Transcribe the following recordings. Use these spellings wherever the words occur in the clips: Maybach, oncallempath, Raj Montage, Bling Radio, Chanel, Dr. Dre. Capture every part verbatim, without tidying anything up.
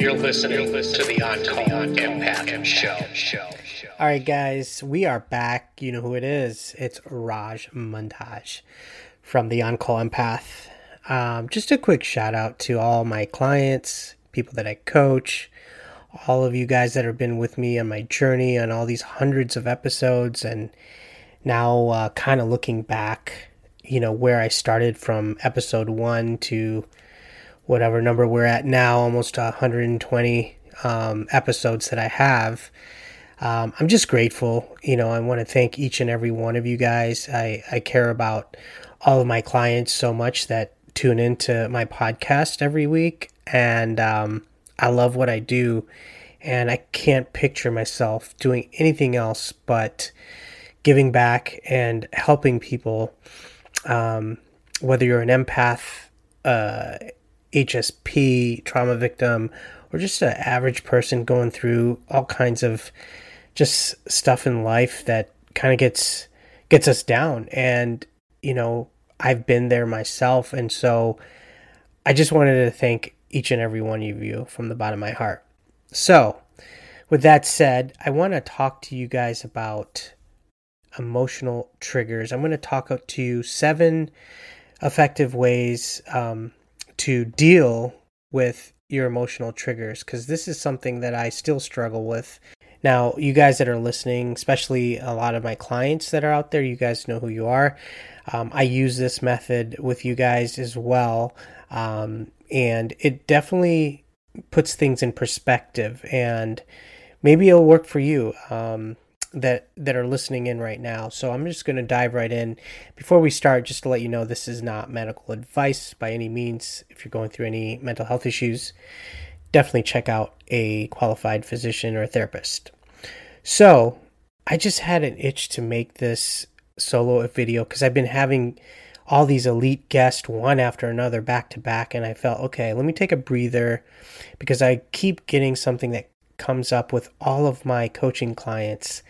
You're listening to the OnCall Empath Show. All right, guys, we are back. You know who it is. It's Raj Montage from the OnCall Empath. Um, just a quick shout out to all my clients, people that I coach, all of you guys that have been with me on my journey on all these hundreds of episodes, and now uh, kind of looking back, you know, where I started from episode one to whatever number we're at now, almost one hundred twenty um, episodes that I have. Um, I'm just grateful. You know, I want to thank each and every one of you guys. I, I care about all of my clients so much that tune into my podcast every week. And um, I love what I do. And I can't picture myself doing anything else but giving back and helping people, um, whether you're an empath, uh H S P, trauma victim, or just an average person going through all kinds of just stuff in life that kind of gets gets us down. And, you know, I've been there myself. And so I just wanted to thank each and every one of you from the bottom of my heart. So with that said, I want to talk to you guys about emotional triggers. I'm going to talk up to you seven effective ways um to deal with your emotional triggers, because this is something that I still struggle with. Now, you guys that are listening, especially a lot of my clients that are out there, you guys know who you are. Um, I use this method with you guys as well, um, and it definitely puts things in perspective, and maybe it'll work for you um, that, that are listening in right now. So I'm just going to dive right in. Before we start, just to let you know, this is not medical advice by any means. If you're going through any mental health issues, definitely check out a qualified physician or a therapist. So I just had an itch to make this solo video because I've been having all these elite guests one after another back to back. And I felt, okay, let me take a breather because I keep getting something that comes up with all of my coaching clients,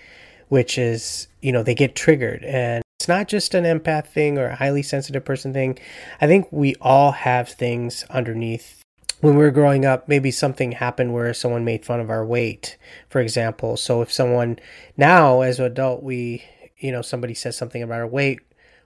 which is, you know, they get triggered. And it's not just an empath thing or a highly sensitive person thing. I think we all have things underneath. When we were growing up, maybe something happened where someone made fun of our weight, for example. So if someone now as an adult, we, you know, somebody says something about our weight,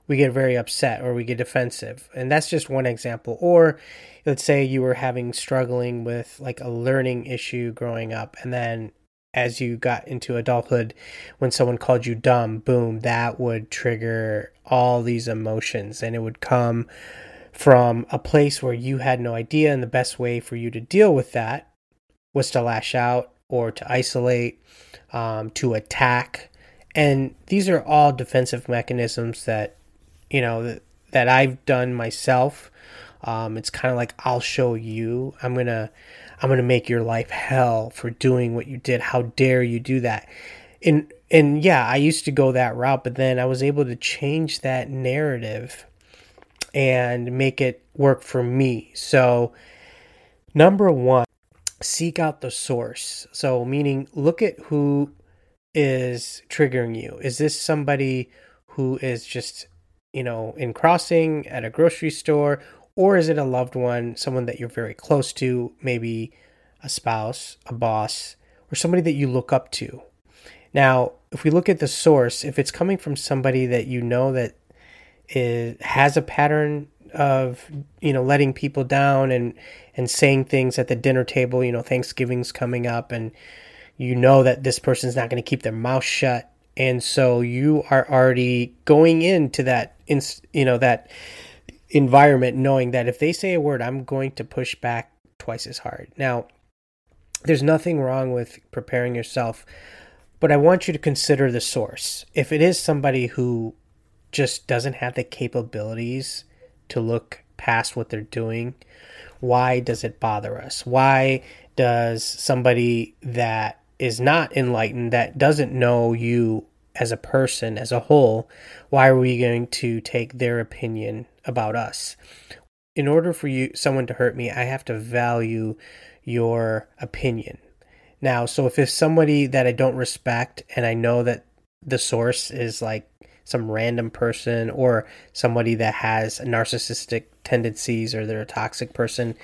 we get very upset or we get defensive. And that's just one example. Or let's say you were having struggling with like a learning issue growing up. And then as you got into adulthood, when someone called you dumb, boom, that would trigger all these emotions. And it would come from a place where you had no idea. And the best way for you to deal with that was to lash out or to isolate, um, to attack. And these are all defensive mechanisms that, you know, that, that I've done myself. Um, it's kind of like, I'll show you, I'm going to, I'm going to make your life hell for doing what you did. How dare you do that? And, and yeah, I used to go that route, but then I was able to change that narrative and make it work for me. So number one, seek out the source. So meaning look at who is triggering you. Is this somebody who is just, you know, in crossing at a grocery store, or is it a loved one, someone that you're very close to, maybe a spouse, a boss, or somebody that you look up to? Now, if we look at the source, if it's coming from somebody that you know that is, has a pattern of, you know, letting people down and, and saying things at the dinner table, you know, Thanksgiving's coming up and you know that this person's not going to keep their mouth shut. And so you are already going into that, you know, that environment knowing that if they say a word, I'm going to push back twice as hard. Now, there's nothing wrong with preparing yourself, but I want you to consider the source. If it is somebody who just doesn't have the capabilities to look past what they're doing, why does it bother us? Why does somebody that is not enlightened, that doesn't know you as a person, as a whole, why are we going to take their opinion about us? In order for you, someone to hurt me, I have to value your opinion. Now, so if it's somebody that I don't respect and I know that the source is like some random person or somebody that has narcissistic tendencies or they're a toxic person,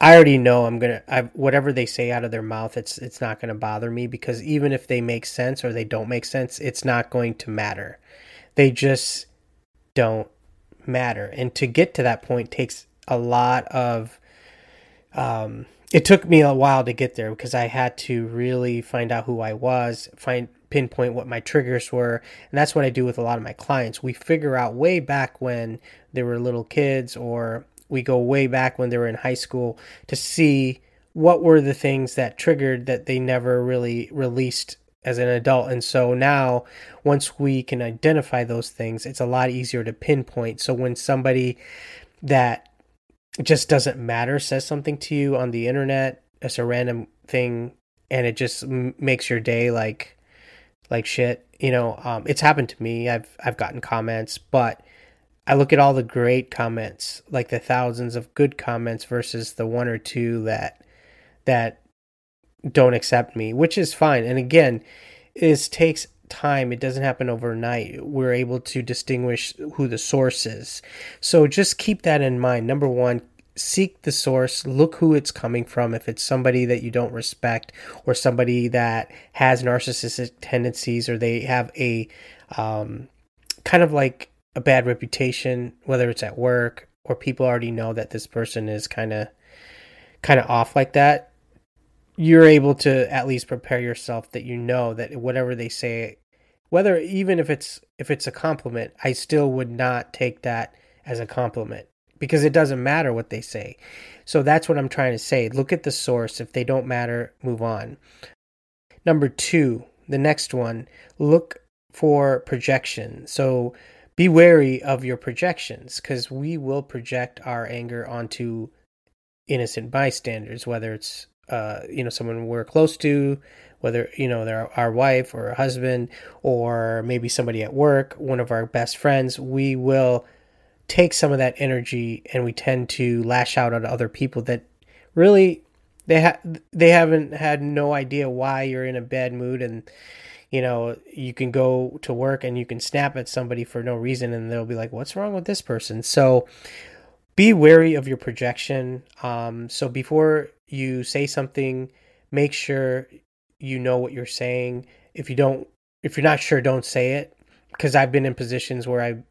I already know I'm gonna I, whatever they say out of their mouth, it's it's not gonna bother me, because even if they make sense or they don't make sense, it's not going to matter. They just don't matter. And to get to that point takes a lot of. Um, it took me a while to get there, because I had to really find out who I was, find pinpoint what my triggers were, and that's what I do with a lot of my clients. We figure out way back when they were little kids, or we go way back when they were in high school, to see what were the things that triggered that they never really released as an adult. And so now, once we can identify those things, it's a lot easier to pinpoint. So when somebody that just doesn't matter says something to you on the internet, it's a random thing, and it just m- makes your day like, like shit, you know, um, it's happened to me. I've, I've gotten comments, but I look at all the great comments, like the thousands of good comments versus the one or two that that don't accept me, which is fine. And again, it takes time. It doesn't happen overnight. We're able to distinguish who the source is. So just keep that in mind. Number one, seek the source. Look who it's coming from. If it's somebody that you don't respect, or somebody that has narcissistic tendencies, or they have a um, kind of like a bad reputation, whether it's at work or people already know that this person is kind of kind of off like that, you're able to at least prepare yourself that you know that whatever they say, whether even if it's if it's a compliment, I still would not take that as a compliment, because it doesn't matter what they say. So that's what I'm trying to say. Look at the source. If they don't matter, move on. Number two, the next one, look for projection. So be wary of your projections, because we will project our anger onto innocent bystanders, whether it's, uh, you know, someone we're close to, whether, you know, they're our wife or our husband, or maybe somebody at work, one of our best friends. We will take some of that energy, and we tend to lash out at other people that really they ha- they haven't had no idea why you're in a bad mood. And you know, you can go to work and you can snap at somebody for no reason, and they'll be like, what's wrong with this person? So be wary of your projection. Um, so before you say something, make sure you know what you're saying. If you don't, if you're not sure, don't say it. Because I've been in positions where I, you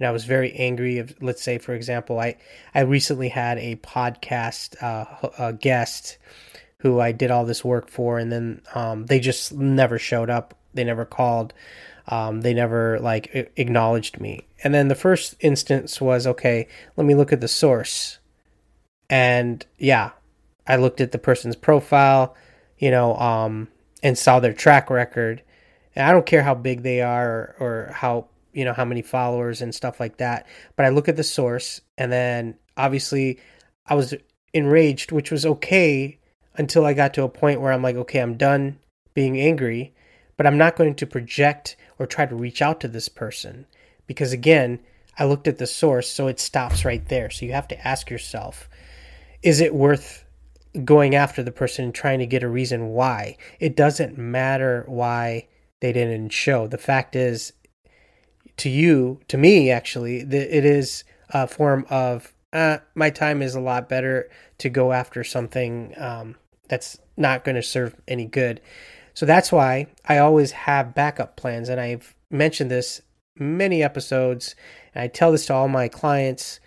know, I was very angry. If, let's say, for example, I, I recently had a podcast uh, a guest who I did all this work for, and then um, they just never showed up. They never called. Um, they never like a- acknowledged me. And then the first instance was, okay, let me look at the source. And yeah, I looked at the person's profile, you know, um, and saw their track record. And I don't care how big they are, or, or how, you know, how many followers and stuff like that. But I look at the source, and then obviously I was enraged, which was okay, until I got to a point where I'm like, okay, I'm done being angry, but I'm not going to project or try to reach out to this person, because again, I looked at the source, so it stops right there. So you have to ask yourself, is it worth going after the person and trying to get a reason why? It doesn't matter why they didn't show. The fact is, to you, to me actually, that it is a form of, uh, my time is a lot better to go after something um, that's not going to serve any good. So that's why I always have backup plans. And I've mentioned this many episodes, and I tell this to all my clients,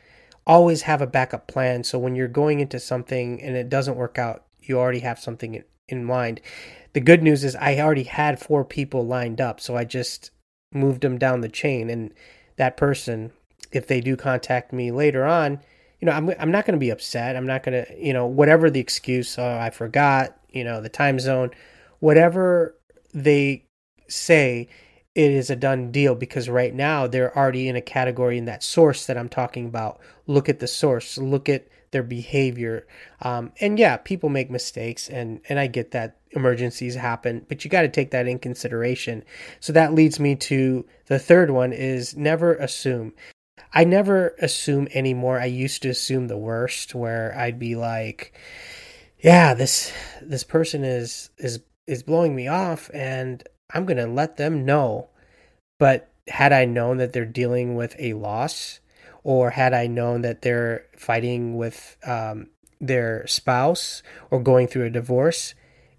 always have a backup plan. So when you're going into something and it doesn't work out, you already have something in mind. The good news is I already had four people lined up. So I just moved them down the chain. And that person, if they do contact me later on, you know, I'm I'm not going to be upset. I'm not going to, you know, whatever the excuse, oh, I forgot, you know, the time zone, whatever they say, it is a done deal, because right now they're already in a category in that source that I'm talking about. Look at the source, look at their behavior. Um, and yeah, people make mistakes, and, and I get that emergencies happen, but you got to take that in consideration. So that leads me to the third one, is never assume. I never assume anymore. I used to assume the worst, where I'd be like, yeah, this this person is is is blowing me off, and I'm going to let them know. But had I known that they're dealing with a loss, or had I known that they're fighting with um, their spouse or going through a divorce,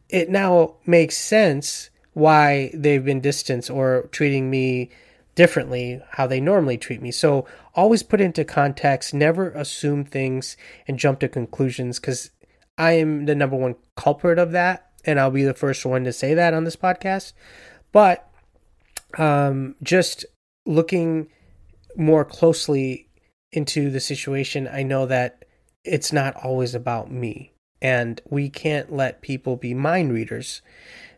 it now makes sense why they've been distant or treating me differently, how they normally treat me. So always put into context, never assume things and jump to conclusions, because I am the number one culprit of that, and I'll be the first one to say that on this podcast. But um, just looking more closely into the situation, I know that it's not always about me, and we can't let people be mind readers.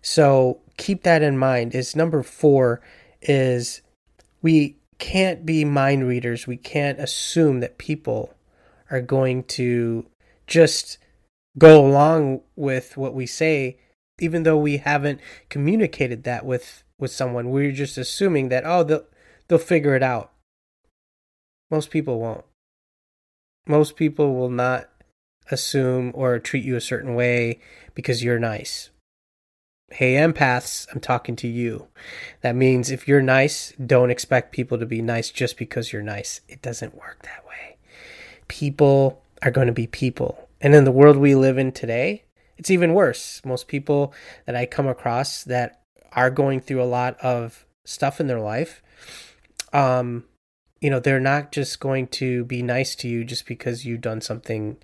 So keep that in mind. Is number four is we can't be mind readers. We can't assume that people are going to just go along with what we say, even though we haven't communicated that with, with someone. We're just assuming that, oh, they'll, they'll figure it out. Most people won't. Most people will not assume or treat you a certain way because you're nice. Hey, empaths, I'm talking to you. That means if you're nice, don't expect people to be nice just because you're nice. It doesn't work that way. People are going to be people. And in the world we live in today, it's even worse. Most people that I come across that are going through a lot of stuff in their life, um, you know, they're not just going to be nice to you just because you've done something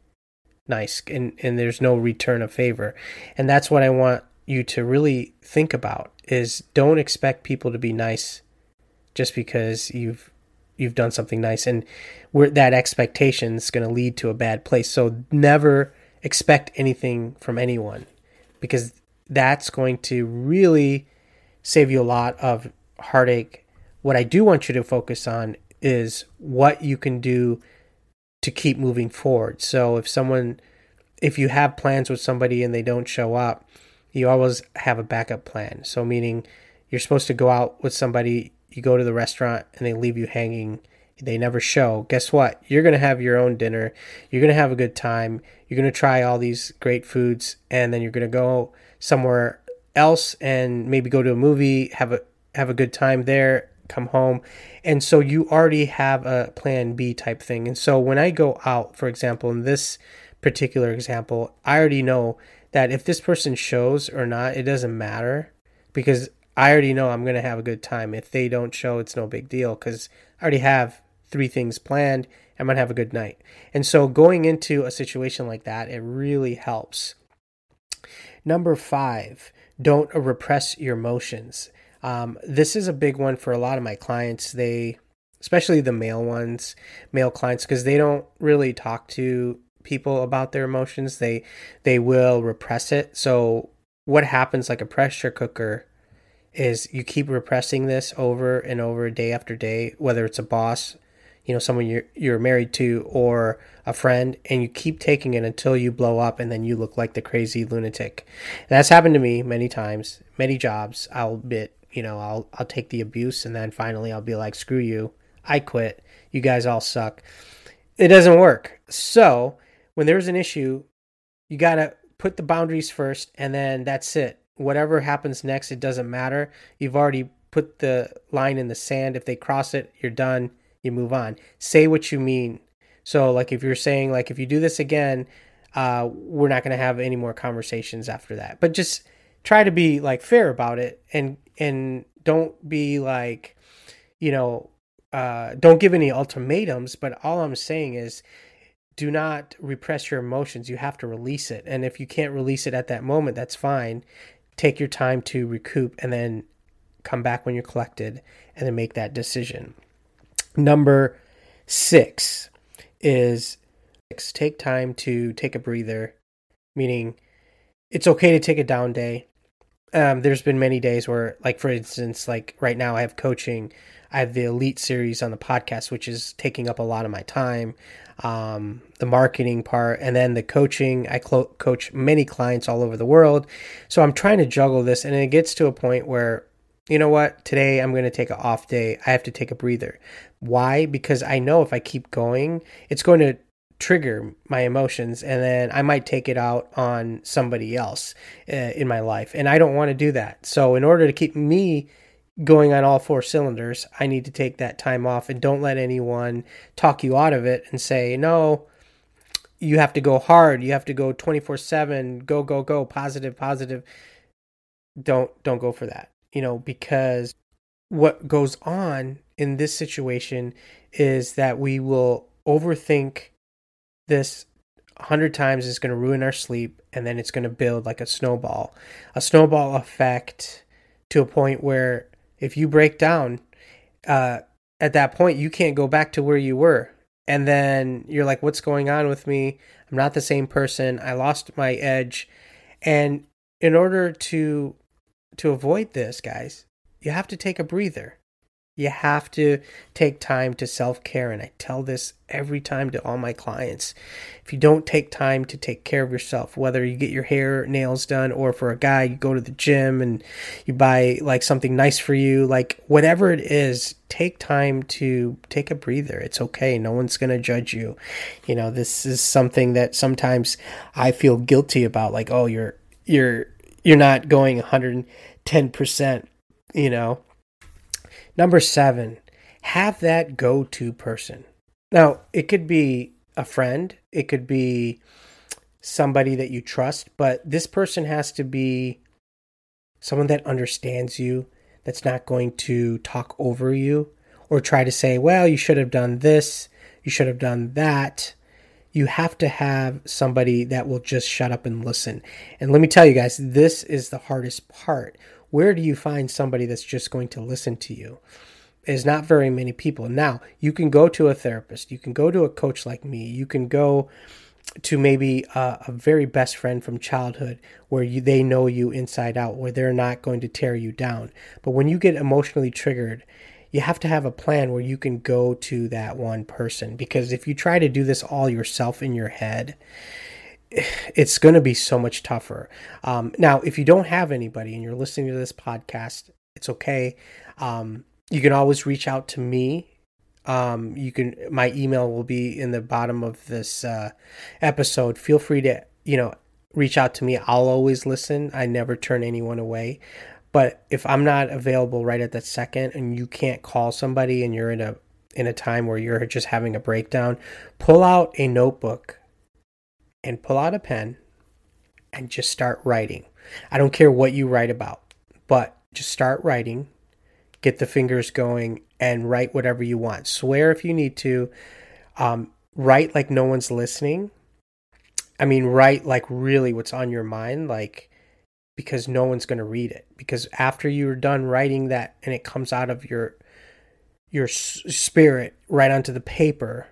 nice, and, and there's no return of favor. And that's what I want you to really think about, is don't expect people to be nice just because you've you've done something nice, and where that expectation is going to lead to a bad place. So never expect anything from anyone, because that's going to really save you a lot of heartache. What I do want you to focus on is what you can do to keep moving forward. So if someone, if you have plans with somebody and they don't show up, you always have a backup plan. So meaning you're supposed to go out with somebody, you go to the restaurant and they leave you hanging, they never show. Guess what? You're going to have your own dinner. You're going to have a good time. You're going to try all these great foods, and then you're going to go somewhere else and maybe go to a movie, have a have a good time there, come home. And so you already have a plan B type thing. And so when I go out, for example, in this particular example, I already know that if this person shows or not, it doesn't matter, because I already know I'm going to have a good time. If they don't show, it's no big deal, because I already have three things planned. I'm going to have a good night. And so going into a situation like that, it really helps. Number five, don't repress your emotions. Um, this is a big one for a lot of my clients. They, especially the male ones, male clients, because they don't really talk to people about their emotions. They they will repress it. So what happens, like a pressure cooker, is you keep repressing this over and over, day after day, whether it's a boss, you know, someone you're you're married to, or a friend, and you keep taking it until you blow up, and then you look like the crazy lunatic. And that's happened to me many times, many jobs. I'll bit, you know, I'll I'll take the abuse, and then finally I'll be like, screw you, I quit. You guys all suck. It doesn't work. So when there's an issue, you got to put the boundaries first, and then that's it. Whatever happens next, it doesn't matter. You've already put the line in the sand. If they cross it, you're done. You move on. Say what you mean. So like if you're saying, like, if you do this again, uh, we're not going to have any more conversations after that. But just try to be like fair about it, and and don't be like, you know, uh, don't give any ultimatums. But all I'm saying is, do not repress your emotions. You have to release it. And if you can't release it at that moment, that's fine. Take your time to recoup, and then come back when you're collected, and then make that decision. Number six is take time to take a breather, meaning it's okay to take a down day. Um, there's been many days where, like, for instance, like right now I have coaching, I have the Elite series on the podcast, which is taking up a lot of my time, um, the marketing part, and then the coaching. I clo- coach many clients all over the world. So I'm trying to juggle this, and it gets to a point where, you know what, today I'm going to take an off day. I have to take a breather. Why? Because I know if I keep going, it's going to trigger my emotions, and then I might take it out on somebody else uh, in my life. And I don't want to do that. So in order to keep me going on all four cylinders, I need to take that time off, and don't let anyone talk you out of it and say, no, you have to go hard. You have to go twenty-four seven, go, go, go, positive, positive. Don't, don't go for that, you know, because what goes on in this situation is that we will overthink this a hundred times. It's going to ruin our sleep, and then it's going to build like a snowball, a snowball effect, to a point where if you break down, uh, at that point, you can't go back to where you were. And then you're like, what's going on with me? I'm not the same person. I lost my edge. And in order to to avoid this, guys, you have to take a breather. You have to take time to self-care. And I tell this every time to all my clients. If you don't take time to take care of yourself, whether you get your hair, nails done, or for a guy, you go to the gym and you buy like something nice for you, like whatever it is, take time to take a breather. It's okay. No one's going to judge you. You know, this is something that sometimes I feel guilty about, like, oh, you're, you're, you're not going one hundred ten percent, you know. Number seven, have that go-to person. Now, it could be a friend. It could be somebody that you trust, but this person has to be someone that understands you, that's not going to talk over you or try to say, well, you should have done this, you should have done that. You have to have somebody that will just shut up and listen. And let me tell you guys, this is the hardest part. Where do you find somebody that's just going to listen to you? There's not very many people. Now, you can go to a therapist. You can go to a coach like me. You can go to maybe a, a very best friend from childhood where you, they know you inside out, where they're not going to tear you down. But when you get emotionally triggered, you have to have a plan where you can go to that one person. Because if you try to do this all yourself in your head, it's going to be so much tougher. Um, now, if you don't have anybody and you're listening to this podcast, it's okay. Um, you can always reach out to me. Um, you can, my email will be in the bottom of this uh, episode. Feel free to, you know, reach out to me. I'll always listen. I never turn anyone away. But if I'm not available right at that second and you can't call somebody and you're in a, in a time where you're just having a breakdown, pull out a notebook and pull out a pen and just start writing. I don't care what you write about, but just start writing, get the fingers going, and write whatever you want. Swear if you need to. Um, write like no one's listening. I mean, write like really what's on your mind, like, because no one's going to read it. Because after you're done writing that and it comes out of your your spirit right onto the paper,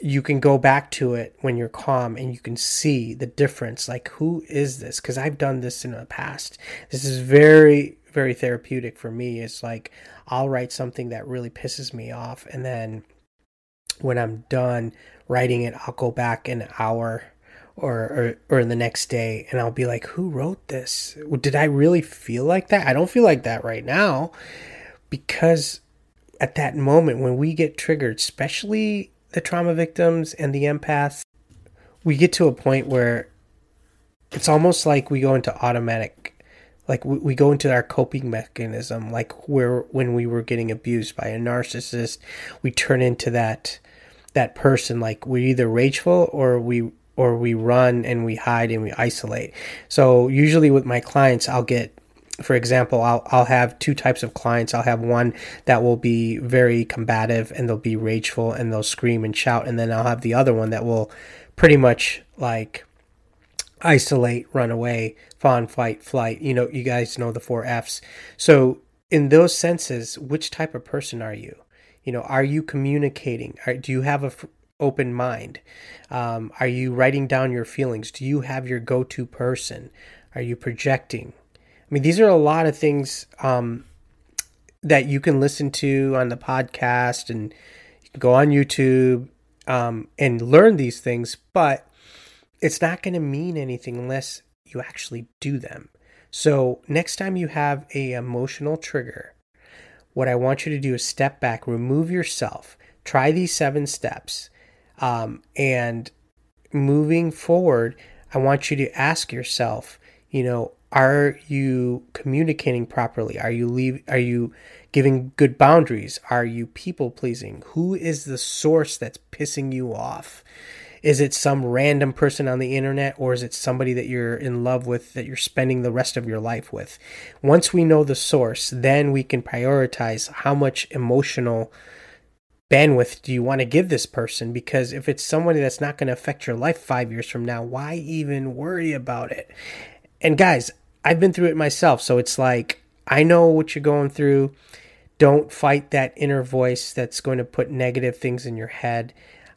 you can go back to it when you're calm and you can see the difference. Like, who is this? Because I've done this in the past. This is very, very therapeutic for me. It's like, I'll write something that really pisses me off. And then when I'm done writing it, I'll go back an hour or, or, or the next day. And I'll be like, who wrote this? Did I really feel like that? I don't feel like that right now. Because at that moment, when we get triggered, especially the trauma victims and the empaths, we get to a point where it's almost like we go into automatic, like we, we go into our coping mechanism, like where when we were getting abused by a narcissist, we turn into that that person. Like, we're either rageful or we or we run and we hide and we isolate. So usually with my clients, I'll get, for example, I'll I'll have two types of clients. I'll have one that will be very combative and they'll be rageful and they'll scream and shout. And then I'll have the other one that will pretty much like isolate, run away, fawn, fight, flight. You know, you guys know the four F's. So in those senses, which type of person are you? You know, are you communicating? Are, do you have a f- open mind? Um, are you writing down your feelings? Do you have your go-to person? Are you projecting? I mean, these are a lot of things um, that you can listen to on the podcast, and you can go on YouTube um, and learn these things, but it's not going to mean anything unless you actually do them. So next time you have a emotional trigger, what I want you to do is step back, remove yourself, try these seven steps, um, and moving forward, I want you to ask yourself, you know, are you communicating properly? Are you leave, Are you giving good boundaries? Are you people pleasing? Who is the source that's pissing you off? Is it some random person on the internet, or is it somebody that you're in love with, that you're spending the rest of your life with? Once we know the source, then we can prioritize how much emotional bandwidth do you want to give this person? Because if it's somebody that's not going to affect your life five years from now, why even worry about it? And guys, I've been through it myself. So it's like, I know what you're going through. Don't fight that inner voice that's going to put negative things in your head.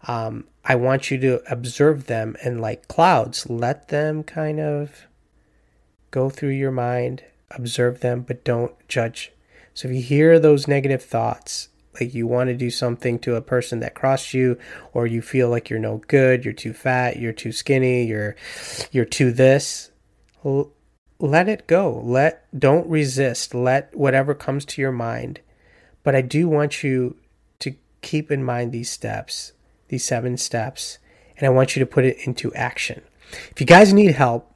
Um, I want you to observe them, and like clouds, let them kind of go through your mind, observe them, but don't judge. So if you hear those negative thoughts, like you want to do something to a person that crossed you, or you feel like you're no good, you're too fat, you're too skinny, you're you're too this, L- let it go. Let don't resist. Let whatever comes to your mind. But I do want you to keep in mind these steps, these seven steps, and I want you to put it into action. If you guys need help,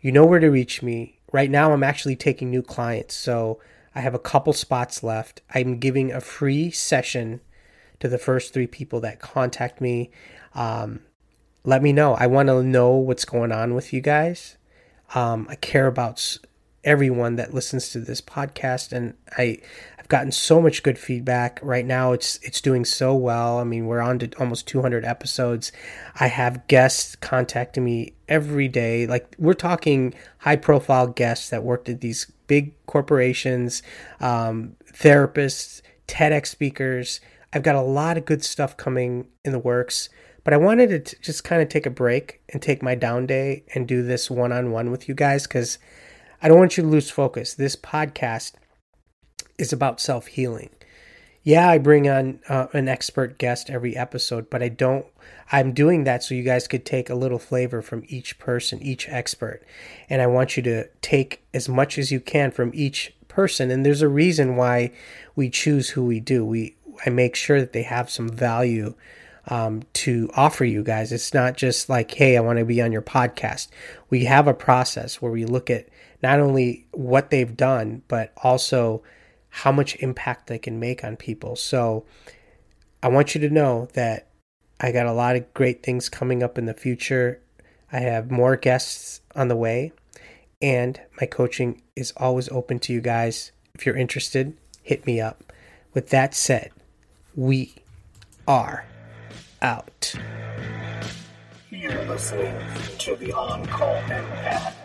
you know where to reach me. Right now, I'm actually taking new clients, so I have a couple spots left. I'm giving a free session to the first three people that contact me. Um, let me know. I want to know what's going on with you guys. Um, I care about everyone that listens to this podcast, and I, I've gotten so much good feedback. Right now, it's it's doing so well. I mean, we're on to almost two hundred episodes. I have guests contacting me every day. Like, we're talking high-profile guests that worked at these big corporations, um, therapists, TEDx speakers. I've got a lot of good stuff coming in the works. But I wanted to t- just kind of take a break and take my down day and do this one-on-one with you guys, because I don't want you to lose focus. This podcast is about self-healing. Yeah, I bring on uh, an expert guest every episode, but I don't, I'm doing that so you guys could take a little flavor from each person, each expert. And I want you to take as much as you can from each person. And there's a reason why we choose who we do. We, I make sure that they have some value Um, to offer you guys. It's not just like, hey, I want to be on your podcast. We have a process where we look at not only what they've done, but also how much impact they can make on people. So I want you to know that I got a lot of great things coming up in the future. I have more guests on the way, and my coaching is always open to you guys. If you're interested, hit me up. With that said, we are out. You're listening to the On Call Empath.